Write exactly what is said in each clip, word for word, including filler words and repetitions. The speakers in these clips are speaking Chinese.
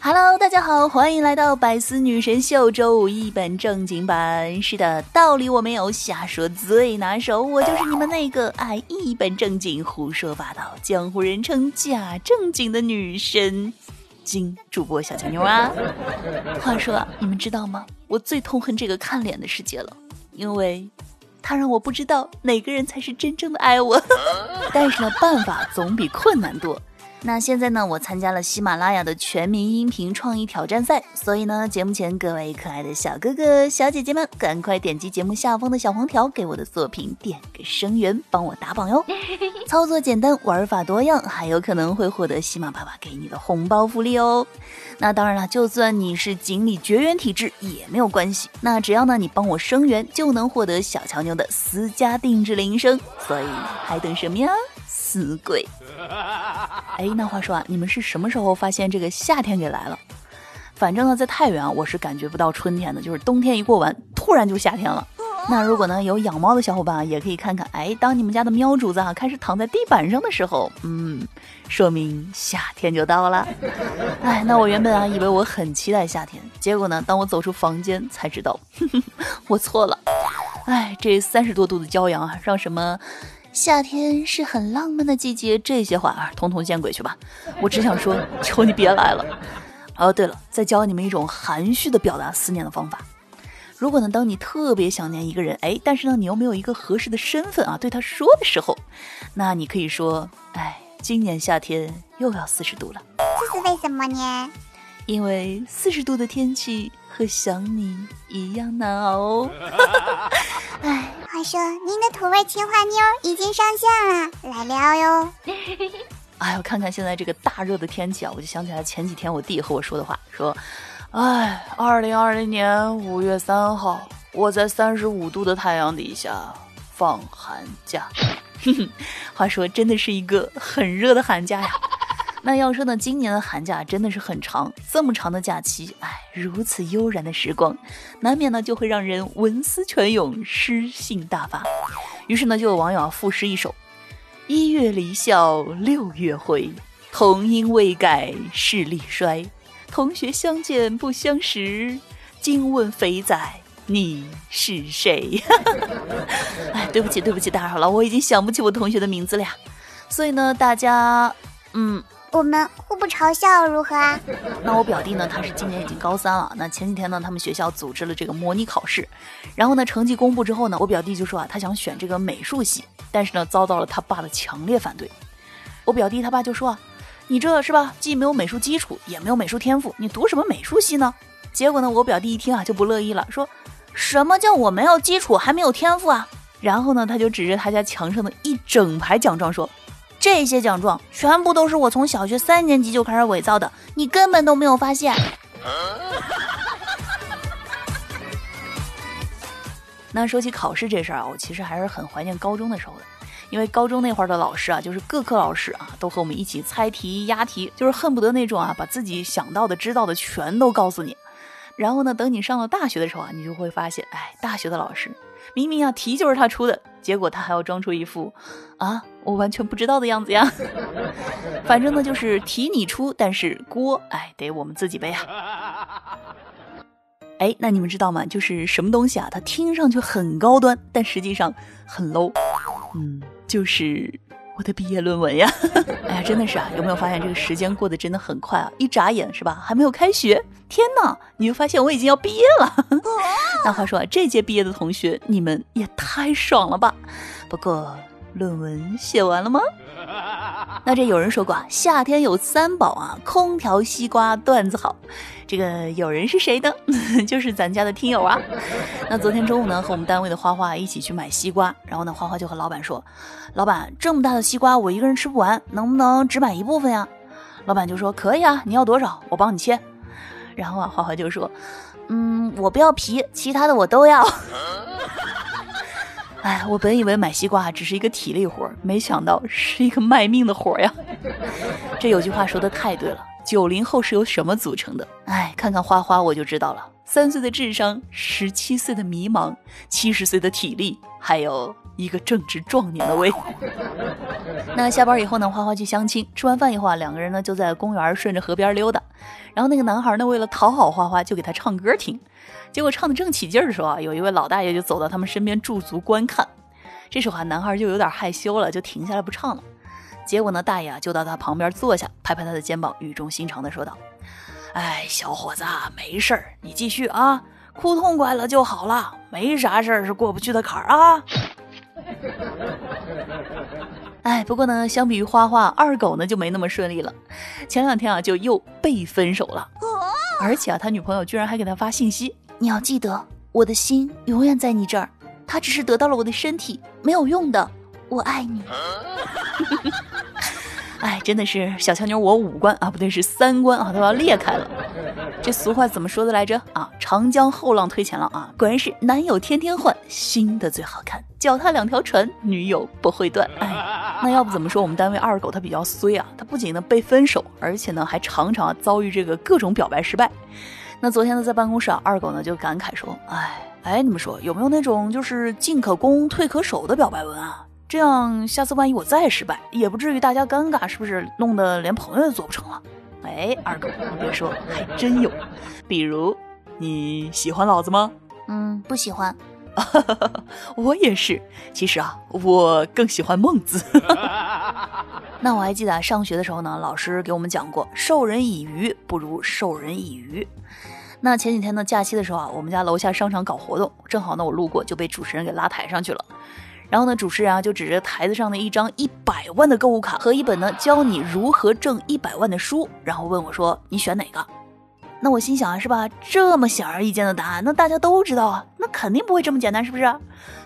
Hello， 大家好，欢迎来到百思女神秀周五一本正经版。是的，道理我没有，瞎说最拿手，我就是你们那个爱一本正经、胡说八道、江湖人称假正经的女神经主播小强妞啊。话说，你们知道吗？我最痛恨这个看脸的世界了，因为它让我不知道哪个人才是真正的爱我。但是呢，办法总比困难多。那现在呢，我参加了喜马拉雅的全民音频创意挑战赛，所以呢，节目前各位可爱的小哥哥小姐姐们，赶快点击节目下方的小黄条，给我的作品点个声援，帮我打榜哟。操作简单，玩法多样，还有可能会获得喜马爸爸给你的红包福利哦。那当然了，就算你是锦鲤绝缘体质也没有关系，那只要呢你帮我声援，就能获得小乔牛的私家定制铃声，所以还等什么呀，死鬼！哎，那话说啊，你们是什么时候发现这个夏天给来了？反正呢，在太原啊，我是感觉不到春天的，就是冬天一过完，突然就夏天了。那如果呢有养猫的小伙伴啊，也可以看看，哎，当你们家的喵主子啊开始躺在地板上的时候，嗯，说明夏天就到了。哎，那我原本啊以为我很期待夏天，结果呢，当我走出房间才知道，呵呵我错了。哎，这三十多度的骄阳啊，让什么？夏天是很浪漫的季节，这些话啊，统统见鬼去吧！我只想说，求你别来了。哦，对了，再教你们一种含蓄的表达思念的方法。如果呢，当你特别想念一个人，哎，但是呢，你又没有一个合适的身份啊对他说的时候，那你可以说，哎，今年夏天又要四十度了。这是为什么呢？因为四十度的天气和想你一样难熬哦。哎。话说您的土味情话妞已经上线了，来聊哟。哎，我看看现在这个大热的天气啊，我就想起来前几天我弟和我说的话，说，哎，二零二零年五月三号，我在三十五度的太阳底下放寒假。话说真的是一个很热的寒假呀。那要说呢，今年的寒假真的是很长，这么长的假期，哎，如此悠然的时光，难免呢就会让人文思泉涌，诗性大发。于是呢，就有网友啊赋诗一首：一月离校六月回，童音未改视力衰。同学相见不相识，今问肥仔你是谁？哎，对不起，对不起，打扰了，我已经想不起我同学的名字了呀。所以呢，大家，嗯。我们互不嘲笑如何啊？那我表弟呢，他是今年已经高三了。那前几天呢，他们学校组织了这个模拟考试，然后呢，成绩公布之后呢，我表弟就说啊，他想选这个美术系，但是呢，遭到了他爸的强烈反对。我表弟他爸就说啊，你这是吧，既没有美术基础，也没有美术天赋，你读什么美术系呢？结果呢，我表弟一听啊，就不乐意了，说什么叫我没有基础，还没有天赋啊？然后呢，他就指着他家墙上的一整排奖状说。这些奖状全部都是我从小学三年级就开始伪造的，你根本都没有发现。那说起考试这事儿啊，我其实还是很怀念高中的时候的，因为高中那会儿的老师啊，就是各科老师啊，都和我们一起猜题押题，就是恨不得那种啊，把自己想到的、知道的全都告诉你。然后呢，等你上了大学的时候啊，你就会发现，哎，大学的老师明明啊题就是他出的，结果他还要装出一副啊我完全不知道的样子呀。反正呢就是题你出，但是锅哎得我们自己背啊。哎，那你们知道吗？就是什么东西啊，它听上去很高端，但实际上很 low。嗯，就是。我的毕业论文呀。哎呀，真的是啊，有没有发现这个时间过得真的很快啊，一眨眼是吧，还没有开学，天哪，你就发现我已经要毕业了。那话说啊，这届毕业的同学你们也太爽了吧，不过论文写完了吗？那这有人说过啊，夏天有三宝啊，空调、西瓜、段子好。这个有人是谁呢？就是咱家的听友啊。那昨天中午呢，和我们单位的花花一起去买西瓜，然后呢，花花就和老板说：“老板，这么大的西瓜我一个人吃不完，能不能只买一部分呀？”老板就说：“可以啊，你要多少？我帮你切。”然后啊，花花就说：“嗯，我不要皮，其他的我都要。”哎，我本以为买西瓜只是一个体力活，没想到是一个卖命的活呀。这有句话说的太对了，九零后是由什么组成的？哎，看看花花我就知道了。三岁的智商，十七岁的迷茫，七十岁的体力，还有一个正值壮年的胃。那下班以后呢，花花去相亲，吃完饭以后啊，两个人呢就在公园顺着河边溜达。然后那个男孩呢，为了讨好花花，就给他唱歌听。结果唱得正起劲儿的时候啊，有一位老大爷就走到他们身边驻足观看。这时候啊，男孩就有点害羞了，就停下来不唱了。结果呢，大爷啊就到他旁边坐下，拍拍他的肩膀，语重心长地说道：“哎，小伙子，没事儿，你继续啊，哭痛快了就好了，没啥事儿是过不去的坎儿啊。”哎，不过呢，相比于花花，二狗呢就没那么顺利了。前两天啊，就又被分手了，而且啊，他女朋友居然还给他发信息：“你要记得，我的心永远在你这儿，他只是得到了我的身体，没有用的，我爱你。”哎，真的是小强妞，我五官啊，不对，是三观啊，都要裂开了。这俗话怎么说的来着啊？长江后浪推前浪啊，果然是男友天天换，新的最好看。脚踏两条船，女友不会断。哎，那要不怎么说我们单位二狗他比较衰啊？他不仅呢被分手，而且呢还常常遭遇这个各种表白失败。那昨天呢在办公室啊，二狗呢就感慨说：“哎哎，你们说有没有那种就是进可攻退可守的表白文啊？”这样下次万一我再失败，也不至于大家尴尬，是不是弄得连朋友也做不成了？哎，二狗你别说，还真有。比如你喜欢老子吗？嗯，不喜欢。我也是，其实啊我更喜欢孟子。那我还记得、啊、上学的时候呢，老师给我们讲过，授人以鱼不如授人以渔。那前几天呢假期的时候啊，我们家楼下商场搞活动，正好呢我路过就被主持人给拉台上去了。然后呢，主持人啊就指着台子上的一张一百万的购物卡和一本呢教你如何挣一百万的书，然后问我说：“你选哪个？”那我心想啊，是吧？这么显而易见的答案，那大家都知道啊，那肯定不会这么简单，是不是？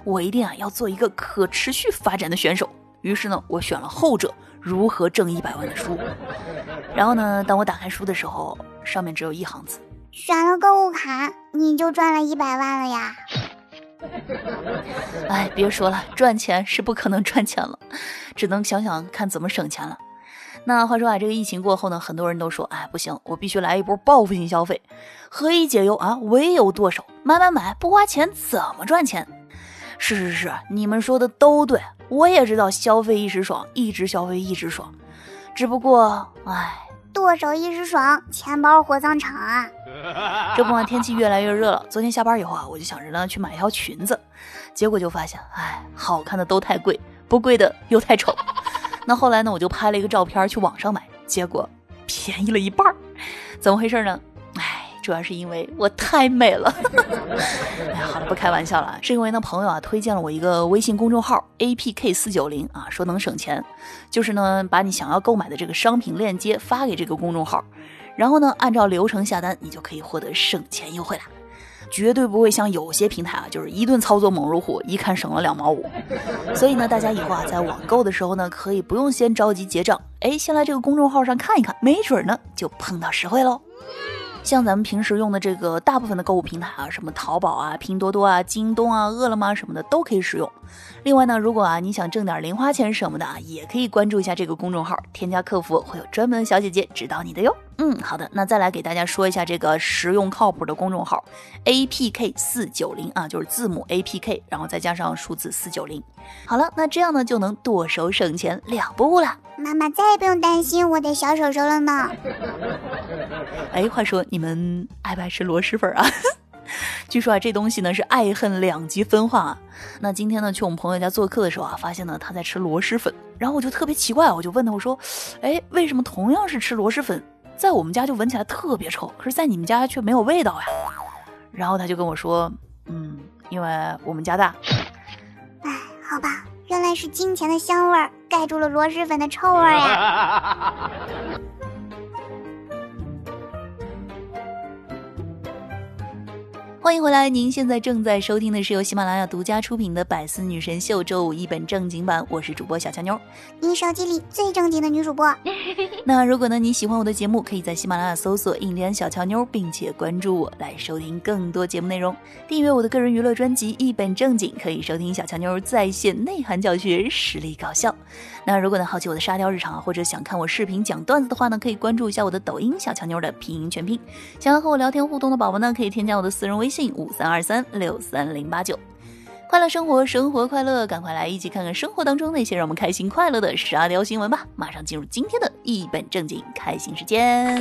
我一定啊要做一个可持续发展的选手。于是呢，我选了后者，如何挣一百万的书。然后呢，当我打开书的时候，上面只有一行字：“选了购物卡，你就赚了一百万了呀。”哎，别说了，赚钱是不可能赚钱了，只能想想看怎么省钱了。那话说啊，这个疫情过后呢，很多人都说，哎，不行，我必须来一波报复性消费，何以解忧啊？唯有剁手，买买买，不花钱怎么赚钱？是是是，你们说的都对，我也知道消费一时爽，一直消费一直爽，只不过，哎。剁手一时爽，钱包火葬场啊！这不嘛，天气越来越热了。昨天下班以后啊，我就想着呢去买一条裙子，结果就发现，哎，好看的都太贵，不贵的又太丑。那后来呢，我就拍了一个照片去网上买，结果便宜了一半儿。怎么回事呢？哎，主要是因为我太美了。哎，好了，不开玩笑了，是因为呢朋友啊推荐了我一个微信公众号 A P K 四九零 啊，说能省钱，就是呢把你想要购买的这个商品链接发给这个公众号，然后呢按照流程下单，你就可以获得省钱优惠啦，绝对不会像有些平台啊，就是一顿操作猛如虎，一看省了两毛五。所以呢，大家以后啊在网购的时候呢，可以不用先着急结账，哎，先来这个公众号上看一看，没准呢就碰到实惠喽。像咱们平时用的这个大部分的购物平台啊，什么淘宝啊、拼多多啊、京东啊、饿了么什么的都可以使用。另外呢，如果啊你想挣点零花钱什么的啊，也可以关注一下这个公众号，添加客服会有专门的小姐姐指导你的哟。嗯，好的，那再来给大家说一下这个实用靠谱的公众号 A P K 四九零 啊，就是字母 A P K， 然后再加上数字四九零。好了，那这样呢就能剁手省钱两不误了。妈妈再也不用担心我的小手手了呢。哎，话说你们爱不爱吃螺蛳粉啊？据说啊，这东西呢是爱恨两极分化啊。那今天呢去我们朋友家做客的时候啊，发现呢他在吃螺蛳粉，然后我就特别奇怪，我就问他，我说：“哎，为什么同样是吃螺蛳粉，在我们家就闻起来特别臭，可是在你们家却没有味道呀？”然后他就跟我说：“嗯，因为我们家大。”哎，好吧。原来是金钱的香味儿盖住了螺蛳粉的臭味儿呀！欢迎回来，您现在正在收听的是由喜马拉雅独家出品的百思女神秀周五一本正经版，我是主播小强妞，你手机里最正经的女主播。那如果呢你喜欢我的节目，可以在喜马拉雅搜索印第安小强妞，并且关注我来收听更多节目内容，订阅我的个人娱乐专辑一本正经，可以收听小强妞在线内涵教学，实力搞笑。那如果呢好奇我的沙雕日常啊，或者想看我视频讲段子的话呢，可以关注一下我的抖音小强妞的拼音全拼。想要和我聊天互动的宝宝呢，可以添加我的私人微信五三二三六三零八九。快乐生活，生活快乐，赶快来一起看看生活当中那些让我们开心快乐的沙雕新闻吧！马上进入今天的一本正经开心时间。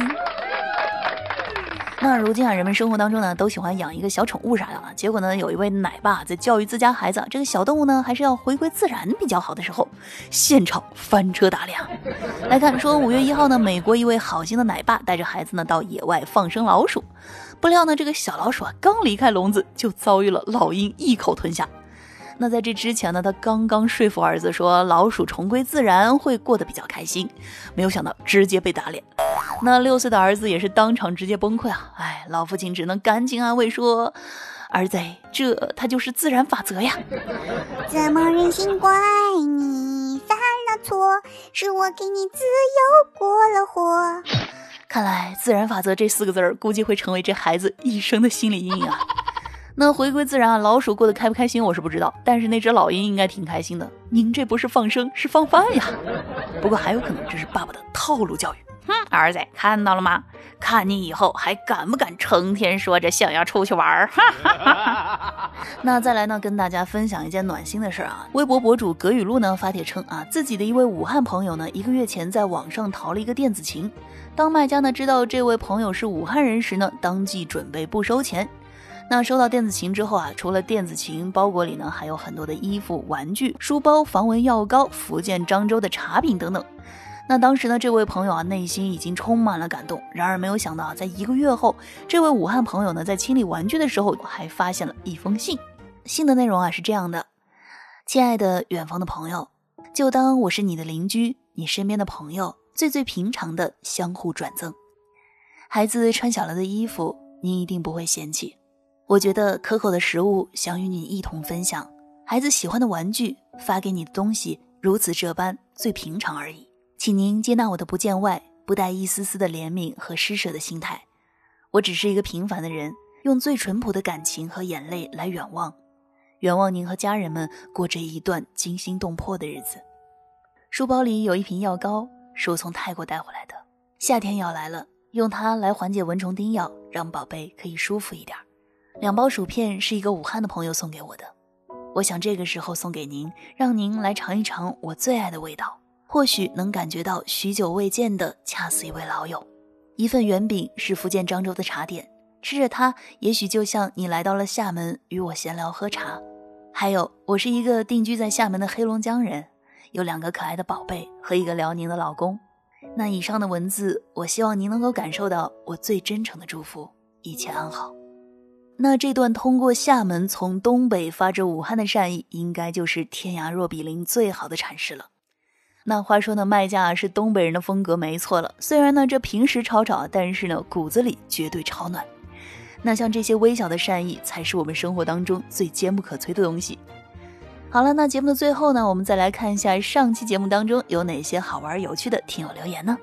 那如今啊，人们生活当中呢，都喜欢养一个小宠物啥的啊。结果呢，有一位奶爸在教育自家孩子，这个小动物呢，还是要回归自然比较好的时候，现场翻车打脸。来看，说五月一号呢，美国一位好心的奶爸带着孩子呢到野外放生老鼠，不料呢，这个小老鼠啊刚离开笼子，就遭遇了老鹰一口吞下。那在这之前呢，他刚刚说服儿子说老鼠重归自然会过得比较开心，没有想到直接被打脸。那六岁的儿子也是当场直接崩溃啊！哎，老父亲只能赶紧安慰说：“儿子，这它就是自然法则呀。”怎么忍心怪你犯了错，是我给你自由过了火。看来自然法则这四个字儿，估计会成为这孩子一生的心理阴影啊。那回归自然啊，老鼠过得开不开心我是不知道，但是那只老鹰应该挺开心的。您这不是放生，是放饭呀。不过还有可能这是爸爸的套路教育。哼，儿子，看到了吗？看你以后还敢不敢成天说着想要出去玩。那再来呢，跟大家分享一件暖心的事啊。微博博主葛雨露呢发帖称啊，自己的一位武汉朋友呢，一个月前在网上淘了一个电子琴。当卖家呢知道这位朋友是武汉人时呢，当即准备不收钱。那收到电子琴之后啊，除了电子琴，包裹里呢还有很多的衣服、玩具、书包、防蚊药膏、福建漳州的茶品等等。那当时呢，这位朋友啊，内心已经充满了感动。然而没有想到啊，在一个月后，这位武汉朋友呢，在清理玩具的时候，还发现了一封信。信的内容啊是这样的：亲爱的远方的朋友，就当我是你的邻居，你身边的朋友，最最平常的相互转赠。孩子穿小了的衣服，你一定不会嫌弃。我觉得可口的食物想与你一同分享，孩子喜欢的玩具，发给你的东西，如此这般，最平常而已。请您接纳我的不见外，不带一丝丝的怜悯和施舍的心态。我只是一个平凡的人，用最淳朴的感情和眼泪来远望，远望您和家人们过着一段惊心动魄的日子。书包里有一瓶药膏，是我从泰国带回来的，夏天要来了，用它来缓解蚊虫叮咬，让宝贝可以舒服一点。两包薯片是一个武汉的朋友送给我的，我想这个时候送给您，让您来尝一尝我最爱的味道，或许能感觉到许久未见的恰似一位老友。一份圆饼是福建漳州的茶点，吃着它，也许就像你来到了厦门与我闲聊喝茶。还有，我是一个定居在厦门的黑龙江人，有两个可爱的宝贝和一个辽宁的老公。那以上的文字，我希望您能够感受到我最真诚的祝福，一切安好。那这段通过厦门从东北发至武汉的善意，应该就是天涯若比邻最好的阐释了。那话说呢，卖家是东北人的风格没错了，虽然呢这平时吵吵，但是呢骨子里绝对超暖。那像这些微小的善意，才是我们生活当中最坚不可摧的东西。好了，那节目的最后呢，我们再来看一下上期节目当中有哪些好玩有趣的听友留言呢。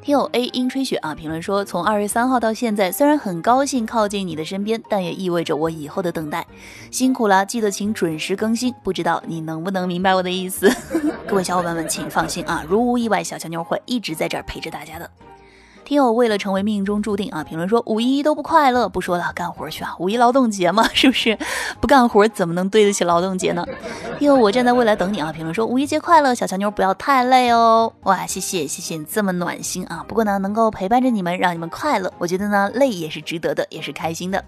听友 A 音吹雪啊评论说，从二月三号到现在，虽然很高兴靠近你的身边，但也意味着我以后的等待，辛苦了，记得请准时更新，不知道你能不能明白我的意思。各位小伙伴们请放心啊，如无意外，小强妞会一直在这儿陪着大家的。听友为了成为命中注定啊评论说，五一都不快乐，不说了，干活去啊，五一劳动节嘛，是不是不干活怎么能对得起劳动节呢。听友我站在未来等你啊评论说，五一节快乐，小强妞不要太累哦。哇，谢谢谢谢你这么暖心啊，不过呢能够陪伴着你们，让你们快乐，我觉得呢累也是值得的，也是开心的。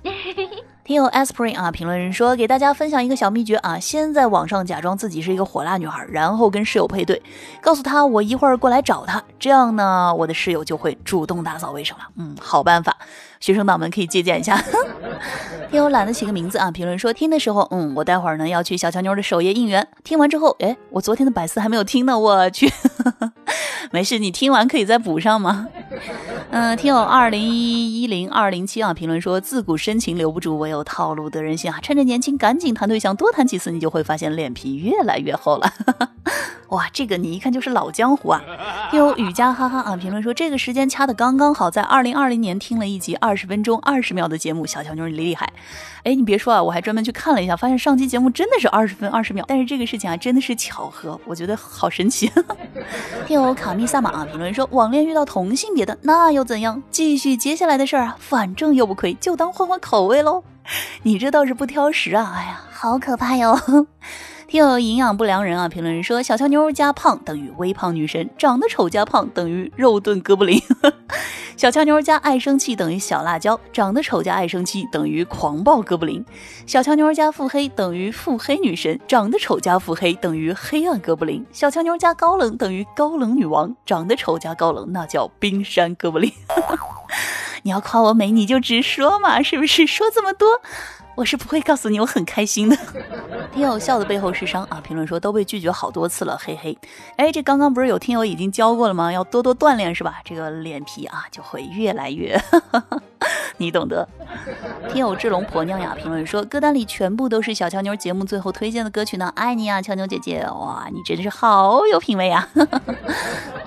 听友 Aspirin 啊评论人说，给大家分享一个小秘诀啊，先在网上假装自己是一个火辣女孩，然后跟室友配对，告诉他我一会儿过来找他，这样呢我的室友就会主动打扫卫生了。嗯，好办法，学生党们可以借鉴一下。听友懒得起个名字啊评论说，听的时候嗯我待会儿呢要去小强妞的首页应援，听完之后诶我昨天的百思还没有听呢，我去。没事，你听完可以再补上吗？嗯、呃，听友二零一一零二零七啊，评论说自古深情留不住，唯有套路得人心啊！趁着年轻，赶紧谈对象，多谈几次，你就会发现脸皮越来越厚了。哇，这个你一看就是老江湖啊！听友雨佳哈哈啊，评论说这个时间掐的刚刚好，在二零二零年听了一集二十分钟二十秒的节目，小乔妞你厉害！哎，你别说啊，我还专门去看了一下，发现上期节目真的是二十分二十秒，但是这个事情啊真的是巧合，我觉得好神奇。听友卡密萨玛啊，评论说网恋遇到同性别的那又怎样？继续接下来的事儿啊，反正又不亏，就当换换口味喽。你这倒是不挑食啊！哎呀，好可怕哟！听友营养不良人啊，评论人说小乔妞加胖等于微胖女神，长得丑加胖等于肉盾哥布林。小乔妞加爱生气等于小辣椒，长得丑加爱生气等于狂暴哥布林。小乔妞加腹黑等于腹黑女神，长得丑加腹黑等于黑暗哥布林。小乔妞加高冷等于高冷女王，长得丑加高冷那叫冰山哥布林。你要夸我美你就直说嘛，是不是？说这么多我是不会告诉你我很开心的。听友笑的背后是伤啊，评论说都被拒绝好多次了，嘿嘿。哎，这刚刚不是有听友已经教过了吗？要多多锻炼是吧？这个脸皮啊就会越来越你懂得。听友志龙婆娘呀，评论说歌单里全部都是小乔妞节目最后推荐的歌曲呢，爱你啊乔妞姐姐，哇你真是好有品味啊。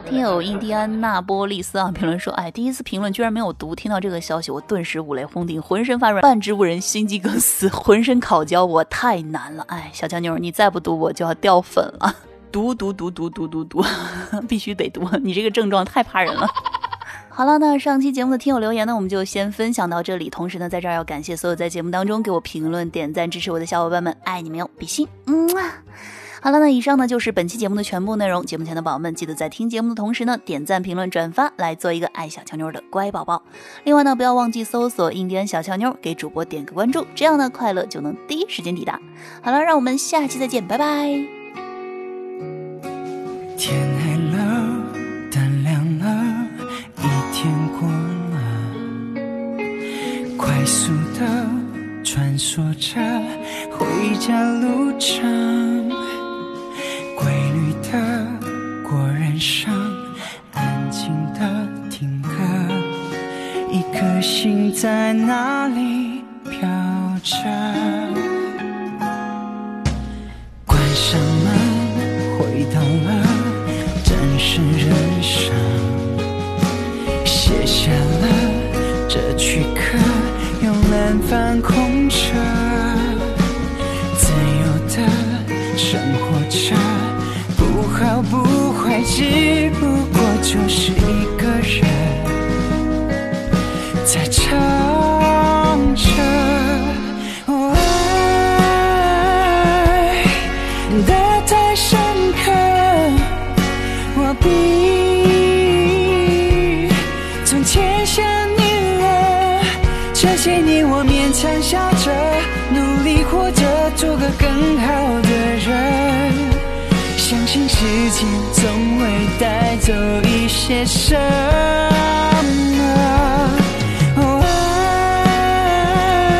听友印第安纳波利斯啊，评论说哎第一次评论居然没有读，听到这个消息我顿时五雷轰顶，浑身发软，半植物人心肌梗死，浑身烤焦，我太难了。哎小乔妞你再不读我就要掉粉了，读读读读读读读必须得读，你这个症状太怕人了。好了，那上期节目的听友留言呢，我们就先分享到这里。同时呢，在这儿要感谢所有在节目当中给我评论、点赞、支持我的小伙伴们，爱你们哟，比心，嗯啊。好了，那以上呢就是本期节目的全部内容。节目前的宝宝们，记得在听节目的同时呢，点赞、评论、转发，来做一个爱小乔妞的乖宝宝。另外呢，不要忘记搜索“印第安小乔妞”，给主播点个关注，这样呢，快乐就能第一时间抵达。好了，让我们下期再见，拜拜。天黑了，天亮了。天过了，快速的穿梭着回家路上，规律的过人生，安静的听歌，一颗心在哪里飘着？关上门，回到了真实人生。写下了这曲歌，用篮翻空着，自由的生活着，不好不坏，只不过就是一个人在唱着我爱的太深刻，我比这些年我勉强笑着，努力活着，做个更好的人。相信时间总会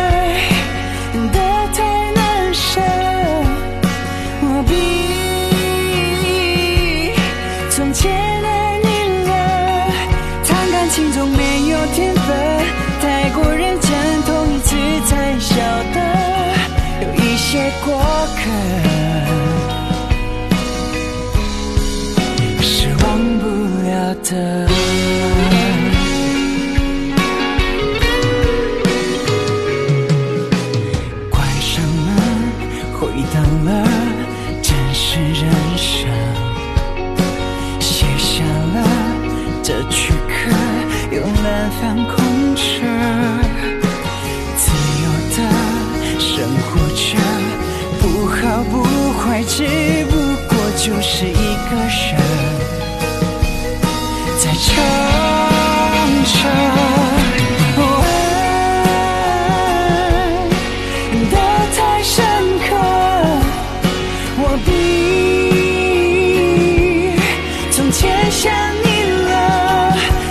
带走一些什么，我爱的太难舍，我比从前爱你了。谈感情总没有天分，太过认真，头一次才晓得有一些过客是忘不了的。关上门，回到了真实人生，写下了这曲歌，用篮翻空着，自由的生活着，不好不坏，只不过就是一个人在唱着我爱的太深刻，我比从前想你了。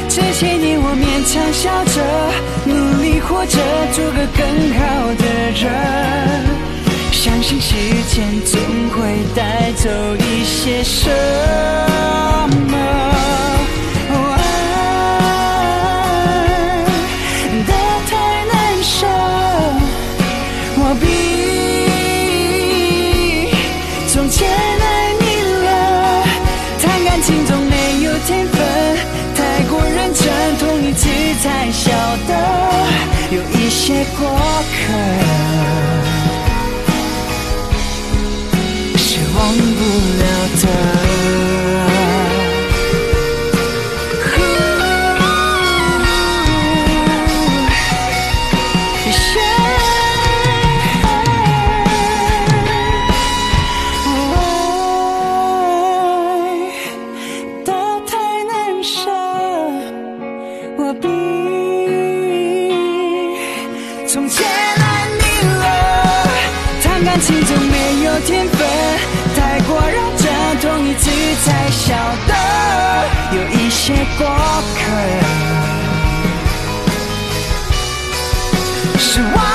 这些年我勉强笑着，活着，做个更好的人。相信时间总会带走一些什么，我爱刻是忘不了的。 从前爱你了，谈感情都没有天分，太过认真，痛一次才晓得有一些过客是我。